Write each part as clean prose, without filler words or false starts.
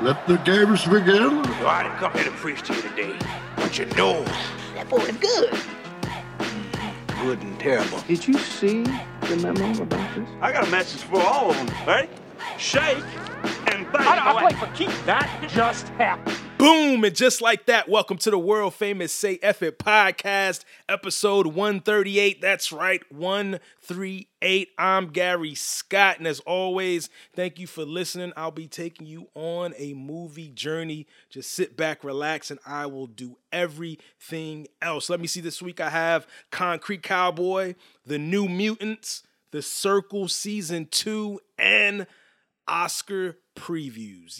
Let the games begin. Well, I didn't come here to preach to you today, but you know, that boy is good. Good and terrible. Did you see the memo about this? I got a message for all of them, right? Shake and bang. I play for keeps. That just happened. Boom, and just like that, welcome to the world-famous Say F It podcast, episode 138. That's right, 138. I'm Gary Scott, and as always, thank you for listening. I'll be taking you on a movie journey. Just sit back, relax, and I will do everything else. Let me see, this week I have Concrete Cowboy, The New Mutants, The Circle Season 2, and Oscar previews.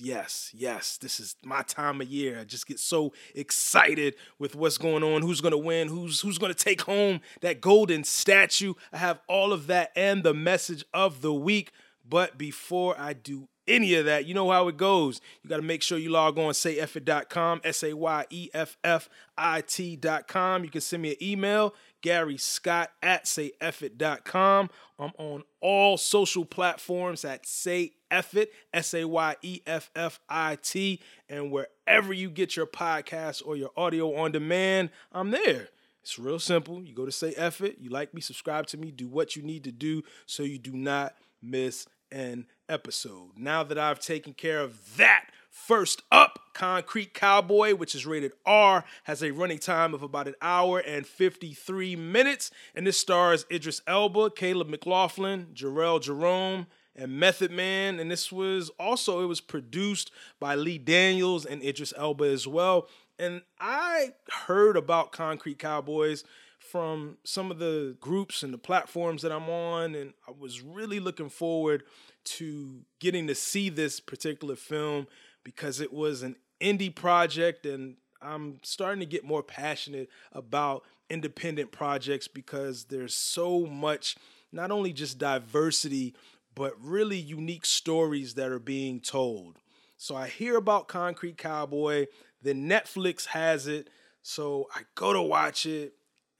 Yes, this is my time of year. I just get so excited with what's going on, who's going to win, who's going to take home that golden statue. I have all of that and the message of the week. But before I do any of that, you know how it goes. You got to make sure you log on sayeffit.com, sayeffit.com. You can send me an email, Gary Scott at sayeffit.com. I'm on all social platforms at Say F It, sayeffit. And wherever you get your podcast or your audio on demand, I'm there. It's real simple. You go to Say F It, you like me, subscribe to me, do what you need to do so you do not miss an episode. Now that I've taken care of that, first up, Concrete Cowboy, which is rated R, has a running time of about an hour and 53 minutes, and this stars Idris Elba, Caleb McLaughlin, Jarell Jerome, and Method Man, and this was also, it was produced by Lee Daniels and Idris Elba as well. And I heard about Concrete Cowboys from some of the groups and the platforms that I'm on, and I was really looking forward to getting to see this particular film because it was an indie project, and I'm starting to get more passionate about independent projects because there's so much, not only just diversity, but really unique stories that are being told. So I hear about Concrete Cowboy, then Netflix has it, so I go to watch it,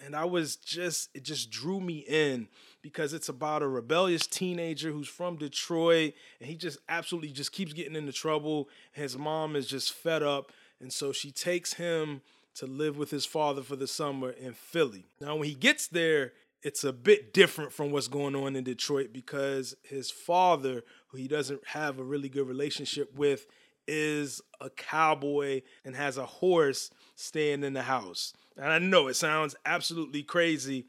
and it just drew me in because it's about a rebellious teenager who's from Detroit, and he just absolutely just keeps getting into trouble. His mom is just fed up, and so she takes him to live with his father for the summer in Philly. Now, when he gets there, it's a bit different from what's going on in Detroit because his father, who he doesn't have a really good relationship with, is a cowboy and has a horse staying in the house. And I know it sounds absolutely crazy,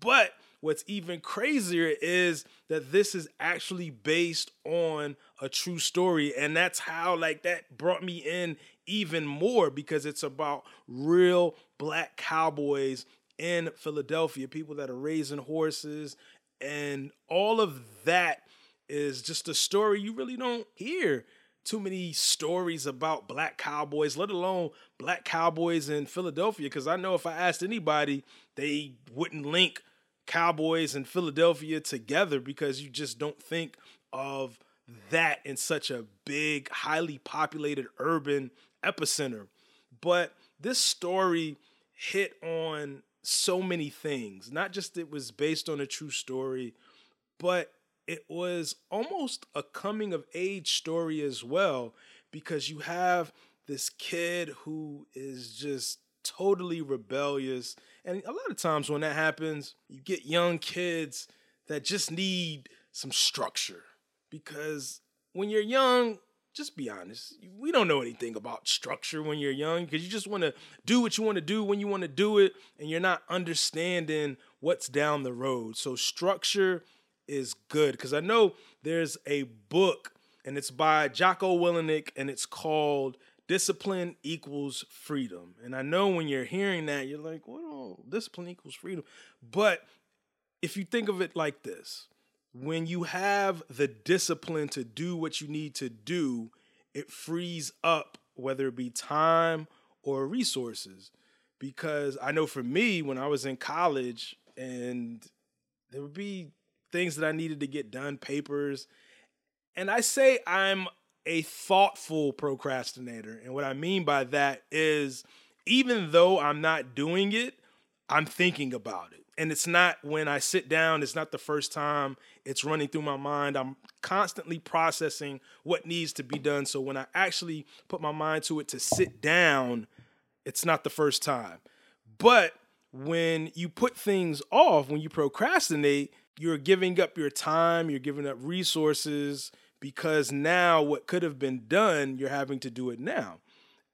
but what's even crazier is that this is actually based on a true story. And that's how, like, that brought me in even more because it's about real black cowboys in Philadelphia, people that are raising horses, and all of that is just a story. You really don't hear too many stories about black cowboys, let alone black cowboys in Philadelphia, because I know if I asked anybody, they wouldn't link cowboys and Philadelphia together because you just don't think of that in such a big, highly populated urban epicenter. But this story hit on so many things. Not just it was based on a true story, but it was almost a coming of age story as well, because you have this kid who is just totally rebellious. And a lot of times when that happens, you get young kids that just need some structure, because when you're young, just be honest, we don't know anything about structure when you're young because you just want to do what you want to do when you want to do it, and you're not understanding what's down the road. So structure is good, because I know there's a book, and it's by Jocko Willink, and it's called Discipline Equals Freedom. And I know when you're hearing that, you're like, well, discipline equals freedom. But if you think of it like this, when you have the discipline to do what you need to do, it frees up, whether it be time or resources. Because I know for me, when I was in college, and there would be things that I needed to get done, papers. And I say I'm a thoughtful procrastinator. And what I mean by that is, even though I'm not doing it, I'm thinking about it. And it's not when I sit down, it's not the first time it's running through my mind. I'm constantly processing what needs to be done. So when I actually put my mind to it to sit down, it's not the first time. But when you put things off, when you procrastinate, you're giving up your time, you're giving up resources, because now what could have been done, you're having to do it now.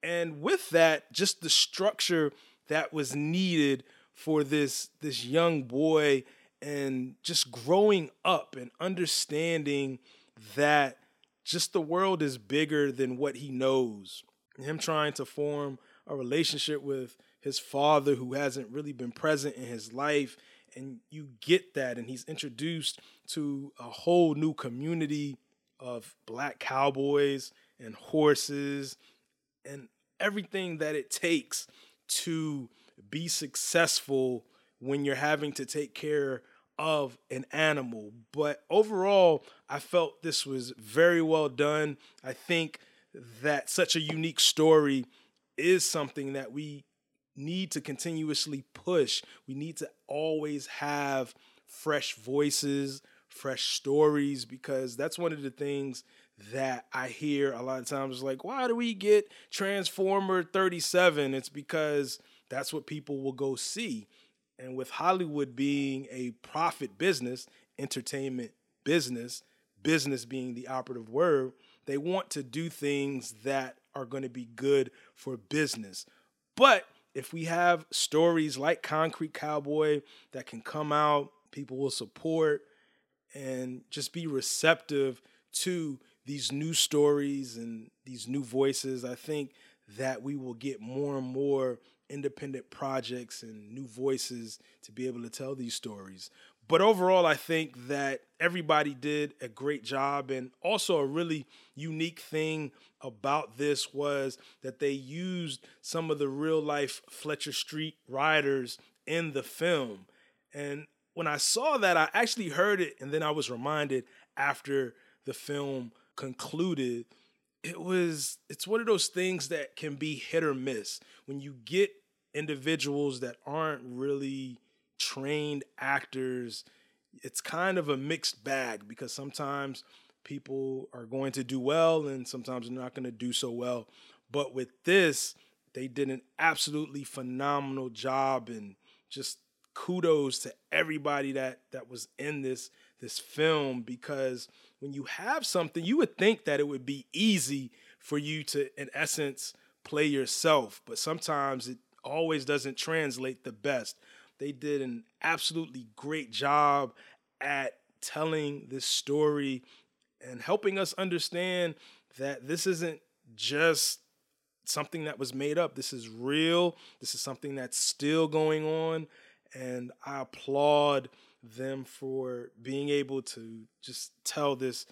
And with that, just the structure that was needed for this young boy, and just growing up and understanding that just the world is bigger than what he knows. And him trying to form a relationship with his father who hasn't really been present in his life. And you get that. And he's introduced to a whole new community of black cowboys and horses and everything that it takes to be successful when you're having to take care of an animal. But overall, I felt this was very well done. I think that such a unique story is something that we need to continuously push. We need to always have fresh voices, fresh stories, because that's one of the things that I hear a lot of times, like, why do we get Transformer 37? It's because that's what people will go see. And with Hollywood being a profit business, entertainment business, business being the operative word, they want to do things that are going to be good for business. But if we have stories like Concrete Cowboy that can come out, people will support and just be receptive to these new stories and these new voices, I think that we will get more and more independent projects and new voices to be able to tell these stories. But overall, I think that everybody did a great job. And also a really unique thing about this was that they used some of the real life Fletcher Street riders in the film. And when I saw that, I actually heard it. And then I was reminded after the film concluded, it's one of those things that can be hit or miss. When you get individuals that aren't really trained actors, it's kind of a mixed bag, because sometimes people are going to do well and sometimes they're not going to do so well. But with this, they did an absolutely phenomenal job, and just kudos to everybody that was in this film, because when you have something, you would think that it would be easy for you to, in essence, play yourself, but sometimes it always doesn't translate the best. They did an absolutely great job at telling this story and helping us understand that this isn't just something that was made up. This is real. This is something that's still going on, and I applaud them for being able to just tell this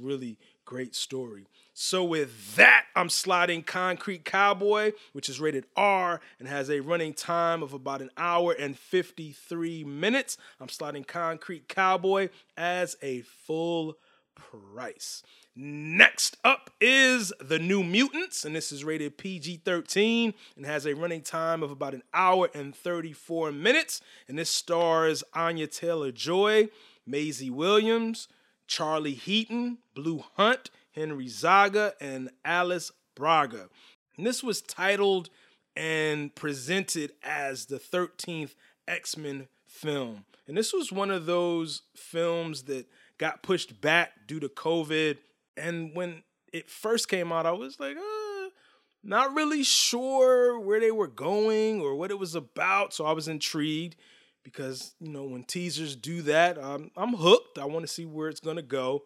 really great story. So with that, I'm sliding Concrete Cowboy, which is rated R and has a running time of about an hour and 53 minutes. I'm sliding Concrete Cowboy as a full price. Next up is The New Mutants, and this is rated PG-13 and has a running time of about an hour and 34 minutes. And this stars Anya Taylor-Joy, Maisie Williams, Charlie Heaton, Blue Hunt, Henry Zaga, and Alice Braga. And this was titled and presented as the 13th X-Men film. And this was one of those films that got pushed back due to COVID. And when it first came out, I was like, not really sure where they were going or what it was about. So I was intrigued because, when teasers do that, I'm hooked. I want to see where it's going to go.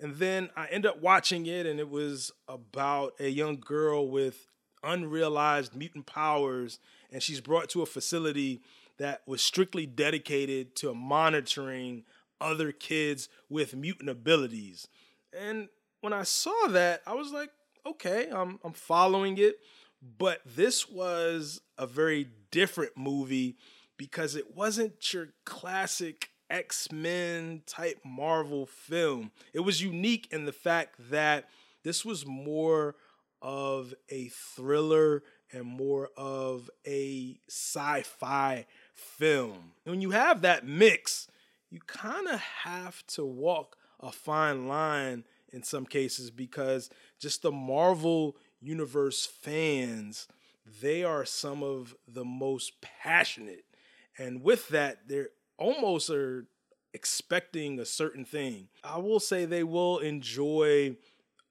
And then I end up watching it, and it was about a young girl with unrealized mutant powers, and she's brought to a facility that was strictly dedicated to monitoring other kids with mutant abilities. And when I saw that, I was like, okay, I'm following it. But this was a very different movie, because it wasn't your classic X-Men type Marvel film. It was unique in the fact that this was more of a thriller and more of a sci-fi film. When you have that mix, you kind of have to walk a fine line in some cases, because just the Marvel Universe fans, they are some of the most passionate. And with that, they're almost are expecting a certain thing. I will say they will enjoy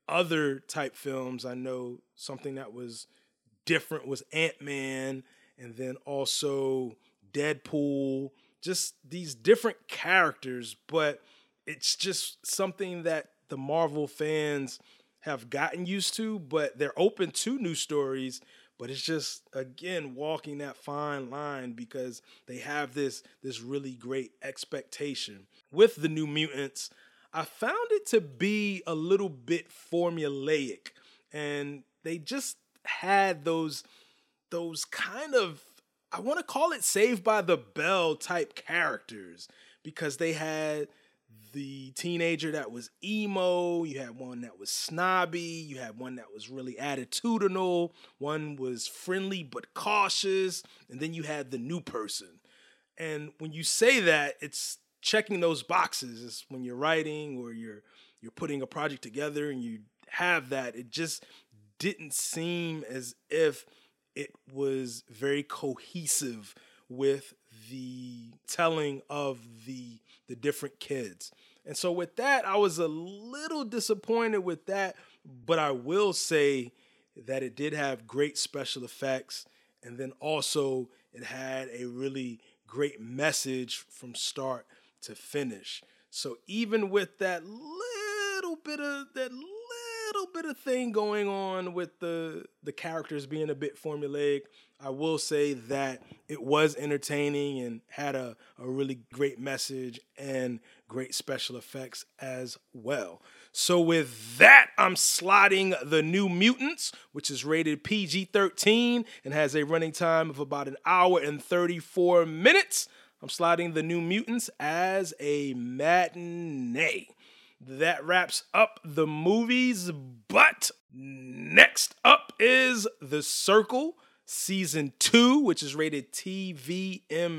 other type films. I know something that was different was Ant-Man, and then also Deadpool, just these different characters, but it's just something that the Marvel fans have gotten used to, but they're open to new stories. But it's just, again, walking that fine line, because they have this really great expectation. With The New Mutants, I found it to be a little bit formulaic, and they just had those kind of, I want to call it Saved by the Bell type characters, because they had the teenager that was emo, you had one that was snobby, you had one that was really attitudinal, one was friendly but cautious, and then you had the new person. And when you say that, it's checking those boxes. It's when you're writing or you're putting a project together and you have that, it just didn't seem as if it was very cohesive with the telling of the different kids. And so with that, I was a little disappointed with that, but I will say that it did have great special effects. And then also it had a really great message from start to finish. So even with that little bit of thing going on with the characters being a bit formulaic, I will say that it was entertaining and had a really great message and great special effects as well. So with that, I'm slotting The New Mutants, which is rated PG-13 and has a running time of about an hour and 34 minutes. I'm slotting The New Mutants as a matinee. That wraps up the movies, but next up is The Circle, Season 2, which is rated TVMA.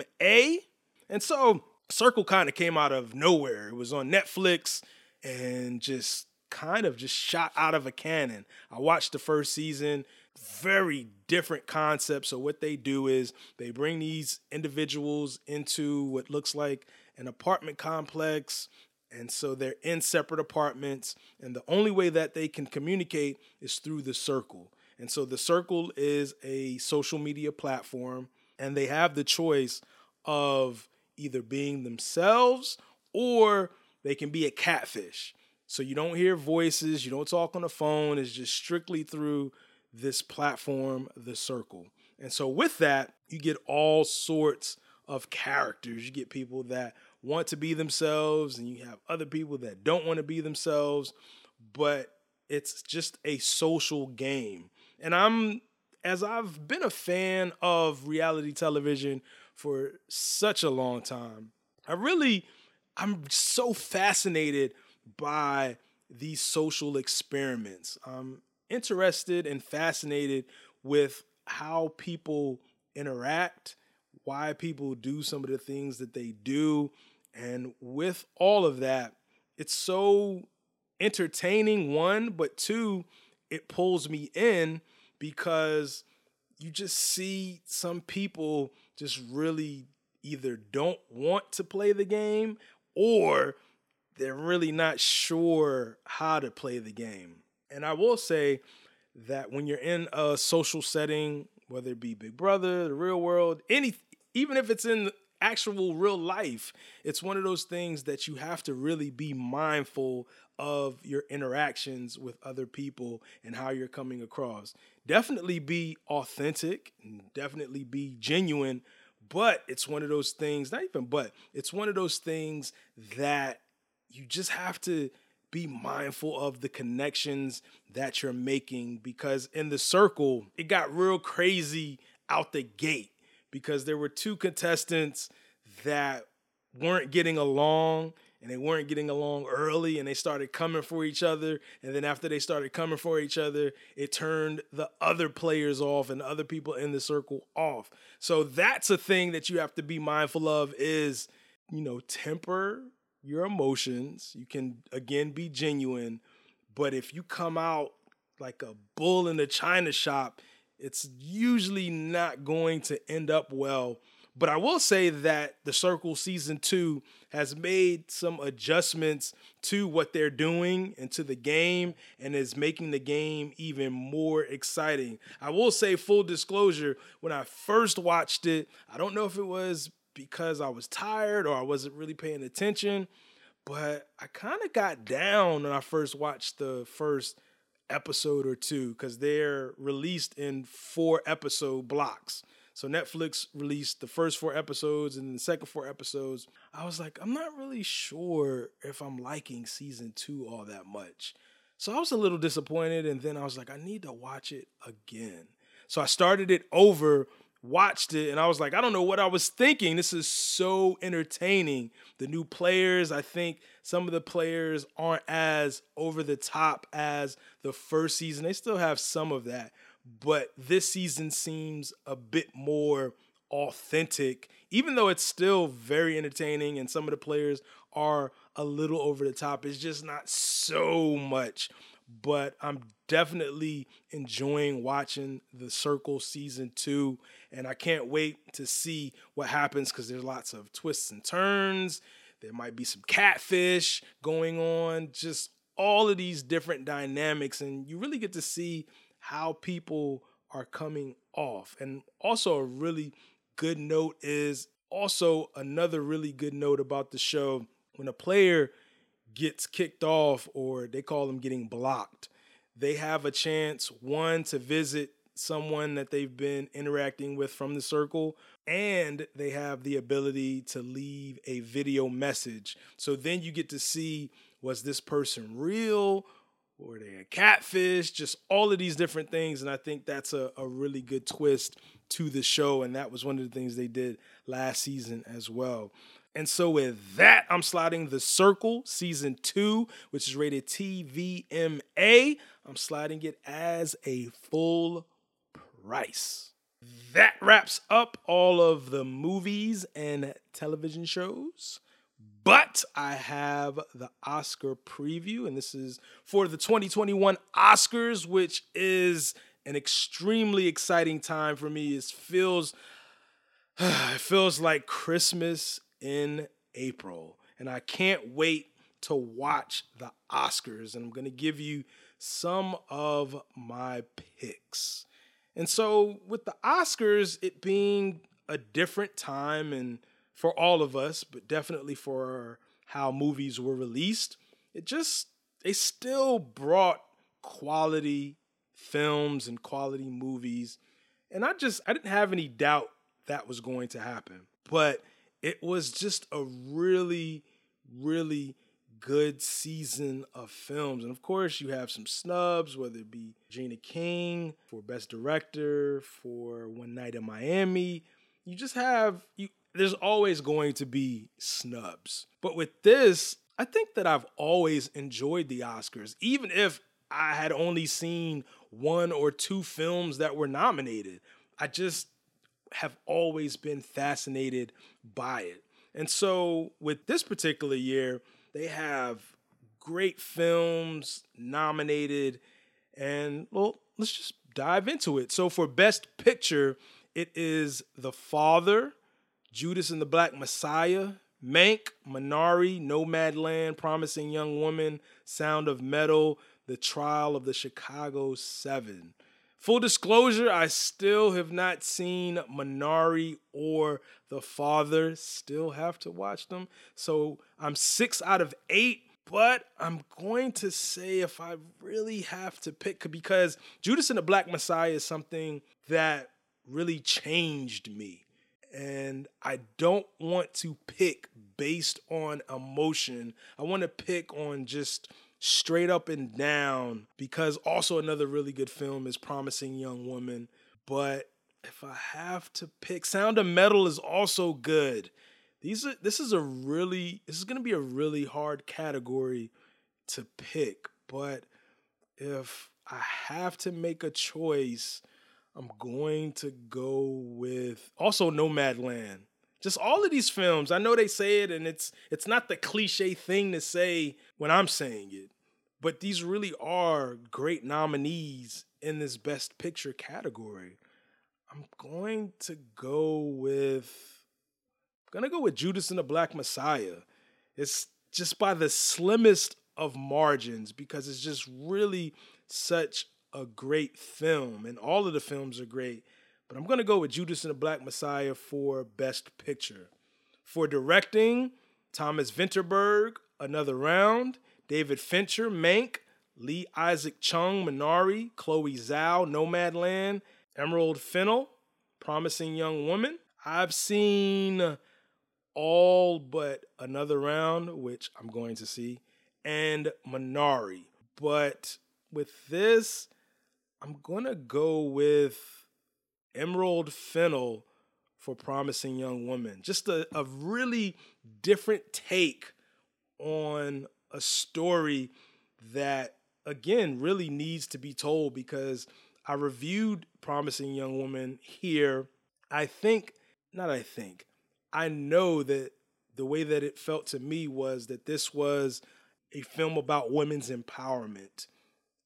And so Circle kind of came out of nowhere. It was on Netflix and just kind of just shot out of a cannon. I watched the first season, very different concept. So what they do is they bring these individuals into what looks like an apartment complex. And so they're in separate apartments, and the only way that they can communicate is through The Circle. And so The Circle is a social media platform, and they have the choice of either being themselves or they can be a catfish. So you don't hear voices, you don't talk on the phone, it's just strictly through this platform, The Circle. And so with that, you get all sorts of characters. You get people that want to be themselves, and you have other people that don't want to be themselves, but it's just a social game. And I've been a fan of reality television for such a long time, I'm so fascinated by these social experiments. I'm interested and fascinated with how people interact, why people do some of the things that they do. And with all of that, it's so entertaining, one, but two, it pulls me in because you just see some people just really either don't want to play the game or they're really not sure how to play the game. And I will say that when you're in a social setting, whether it be Big Brother, the real world, even if it's in actual real life, it's one of those things that you have to really be mindful of your interactions with other people and how you're coming across. Definitely be authentic and definitely be genuine, but it's one of those things, it's one of those things that you just have to be mindful of the connections that you're making, because in The Circle, it got real crazy out the gate, because there were two contestants that weren't getting along, and they weren't getting along early, and they started coming for each other. And then after they started coming for each other, it turned the other players off and other people in the circle off. So that's a thing that you have to be mindful of is, you know, temper your emotions. You can, again, be genuine. But if you come out like a bull in a china shop, it's usually not going to end up well. But I will say that The Circle Season 2 has made some adjustments to what they're doing and to the game, and is making the game even more exciting. I will say, full disclosure, when I first watched it, I don't know if it was because I was tired or I wasn't really paying attention, but I kind of got down when I first watched the first episode or two, because they're released in 4-episode blocks. So Netflix released the first 4 episodes and the second 4 episodes. I was like, I'm not really sure if I'm liking season 2 all that much. So I was a little disappointed. And then I was like, I need to watch it again. So I started it over, watched it, and I was like, I don't know what I was thinking. This is so entertaining. The new players, I think some of the players aren't as over the top as the first season. They still have some of that. But this season seems a bit more authentic, even though it's still very entertaining and some of the players are a little over the top. It's just not so much. But I'm definitely enjoying watching The Circle Season 2, and I can't wait to see what happens, because there's lots of twists and turns. There might be some catfish going on, just all of these different dynamics, and you really get to see how people are coming off. And also a really good note is also another really good note about the show. When a player gets kicked off, or they call them getting blocked, they have a chance, one, to visit someone that they've been interacting with from the circle, and they have the ability to leave a video message. So then you get to see, was this person real? Or they a catfish, just all of these different things. And I think that's a really good twist to the show. And that was one of the things they did last season as well. And so with that, I'm sliding The Circle Season 2, which is rated TVMA. I'm sliding it as a full price. That wraps up all of the movies and television shows. But I have the Oscar preview, and this is for the 2021 Oscars, which is an extremely exciting time for me. It feels like Christmas in April, and I can't wait to watch the Oscars, and I'm going to give you some of my picks. And so with the Oscars, it being a different time and for all of us, but definitely for how movies were released, they still brought quality films and quality movies. And I didn't have any doubt that was going to happen. But it was just a really, really good season of films. And of course, you have some snubs, whether it be Regina King for Best Director, for One Night in Miami. There's always going to be snubs. But with this, I think that I've always enjoyed the Oscars, even if I had only seen 1 or 2 films that were nominated. I just have always been fascinated by it. And so with this particular year, they have great films nominated. And well, let's just dive into it. So for Best Picture, it is The Father, Judas and the Black Messiah, Mank, Minari, Nomadland, Promising Young Woman, Sound of Metal, The Trial of the Chicago 7. Full disclosure, I still have not seen Minari or The Father. Still have to watch them. So I'm 6 out of 8, but I'm going to say if I really have to pick, because Judas and the Black Messiah is something that really changed me. And I don't want to pick based on emotion. I want to pick on just straight up and down, because also another really good film is Promising Young Woman. But if I have to pick, Sound of Metal is also good. This is going to be a really hard category to pick, but if I have to make a choice, I'm going to go with also Nomadland. Just all of these films, I know they say it, and it's not the cliche thing to say when I'm saying it, but these really are great nominees in this Best Picture category. I'm going to go with Judas and the Black Messiah. It's just by the slimmest of margins because it's just really such a great film, and all of the films are great. But I'm going to go with Judas and the Black Messiah for Best Picture. For directing, Thomas Vinterberg, Another Round, David Fincher, Mank, Lee Isaac Chung, Minari, Chloe Zhao, Nomadland, Emerald Fennell, Promising Young Woman. I've seen all but Another Round, which I'm going to see, and Minari. But with this, I'm going to go with Emerald Fennell for Promising Young Woman. Just a really different take on a story that, again, really needs to be told because I reviewed Promising Young Woman here. I know that the way that it felt to me was that this was a film about women's empowerment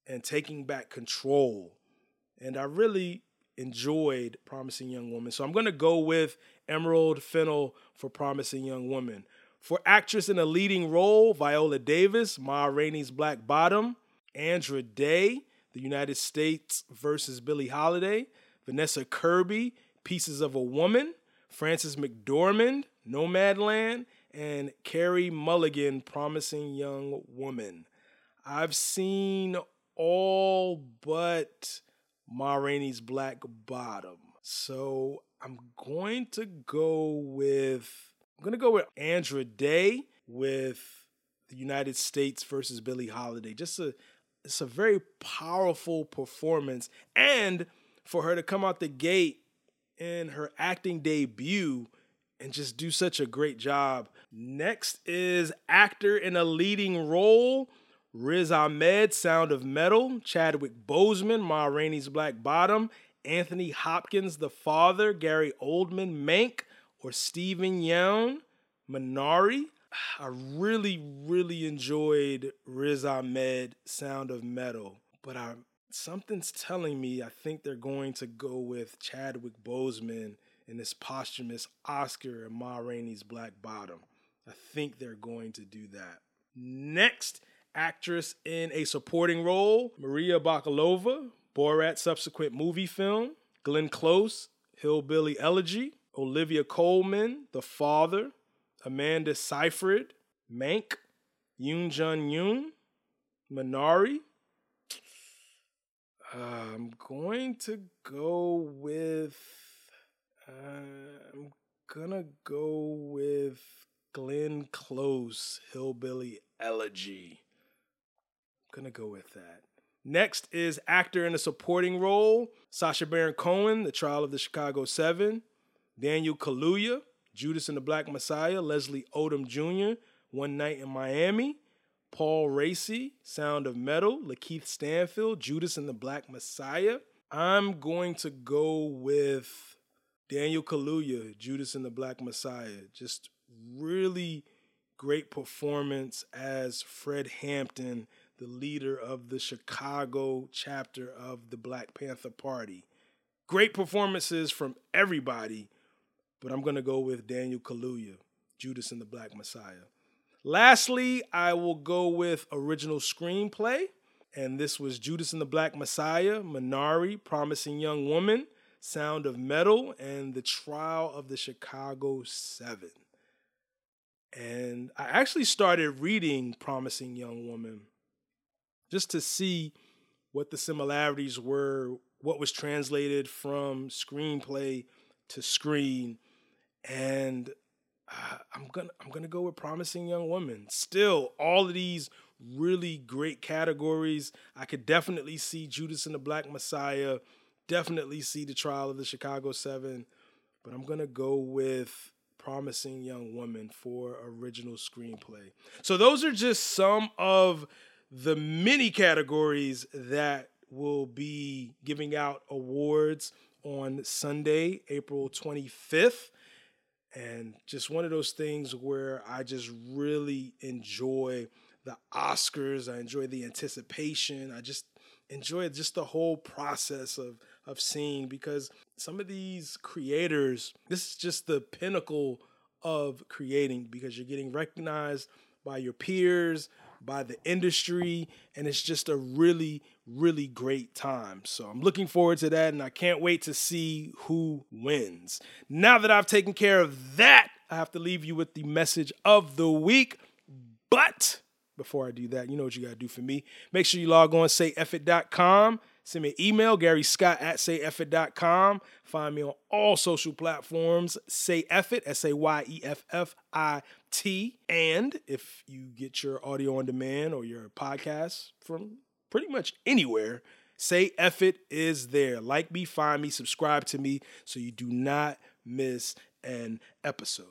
and taking back control. And I really enjoyed Promising Young Woman. So I'm going to go with Emerald Fennell for Promising Young Woman. For actress in a leading role, Viola Davis, Ma Rainey's Black Bottom, Andra Day, The United States versus Billie Holiday, Vanessa Kirby, Pieces of a Woman, Frances McDormand, Nomadland, and Carey Mulligan, Promising Young Woman. I've seen all but Ma Rainey's Black Bottom. So I'm going to go with Andra Day with The United States versus Billie Holiday. It's a very powerful performance, and for her to come out the gate in her acting debut and just do such a great job. Next is actor in a leading role, Riz Ahmed, Sound of Metal, Chadwick Boseman, Ma Rainey's Black Bottom, Anthony Hopkins, The Father, Gary Oldman, Mank, or Stephen Yeun, Minari. I really, really enjoyed Riz Ahmed, Sound of Metal, but something's telling me I think they're going to go with Chadwick Boseman in this posthumous Oscar and Ma Rainey's Black Bottom. I think they're going to do that. Next, actress in a supporting role, Maria Bakalova, Borat subsequent movie film, Glenn Close, Hillbilly Elegy, Olivia Colman, The Father, Amanda Seyfried, Mank, Yoon Jun-yoon, Minari. I'm going to go with Glenn Close, Hillbilly Elegy. Gonna go with that. Next is actor in a supporting role, Sacha Baron Cohen, The Trial of the Chicago Seven, Daniel Kaluuya, Judas and the Black Messiah, Leslie Odom Jr., One Night in Miami, Paul Raci, Sound of Metal, Lakeith Stanfield, Judas and the Black Messiah. I'm going to go with Daniel Kaluuya, Judas and the Black Messiah. Just really great performance as Fred Hampton, the leader of the Chicago chapter of the Black Panther Party. Great performances from everybody, but I'm going to go with Daniel Kaluuya, Judas and the Black Messiah. Lastly, I will go with original screenplay, and this was Judas and the Black Messiah, Minari, Promising Young Woman, Sound of Metal, and The Trial of the Chicago Seven. And I actually started reading Promising Young Woman just to see what the similarities were, what was translated from screenplay to screen. And I'm gonna go with Promising Young Woman. Still, all of these really great categories. I could definitely see Judas and the Black Messiah, definitely see The Trial of the Chicago Seven, but I'm going to go with Promising Young Woman for original screenplay. So those are just some of the many categories that will be giving out awards on Sunday, April 25th. And just one of those things where I just really enjoy the Oscars. I enjoy the anticipation. I just enjoy just the whole process of seeing, because some of these creators, this is just the pinnacle of creating, because you're getting recognized by your peers, by the industry, and it's just a really, really great time. So I'm looking forward to that, and I can't wait to see who wins. Now that I've taken care of that, I have to leave you with the message of the week. But before I do that, you know what you got to do for me. Make sure you log on, sayeffit.com. Send me an email, GaryScott@sayeffit.com. Find me on all social platforms, Say F It, SAYEFFIT. And if you get your audio on demand or your podcast from pretty much anywhere, Say F It is there. Like me, find me, subscribe to me so you do not miss an episode.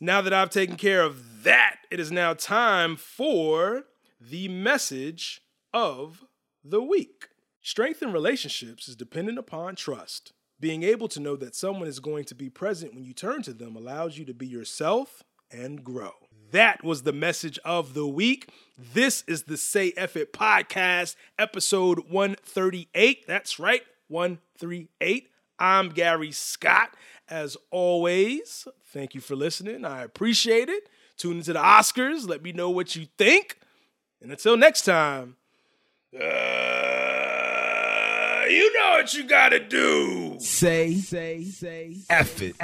Now that I've taken care of that, it is now time for the message of the week. Strength in relationships is dependent upon trust. Being able to know that someone is going to be present when you turn to them allows you to be yourself and grow. That was the message of the week. This is the Say F It podcast, episode 138. That's right, 138. I'm Gary Scott. As always, thank you for listening. I appreciate it. Tune into the Oscars. Let me know what you think. And until next time, you know what you gotta do. Say F it.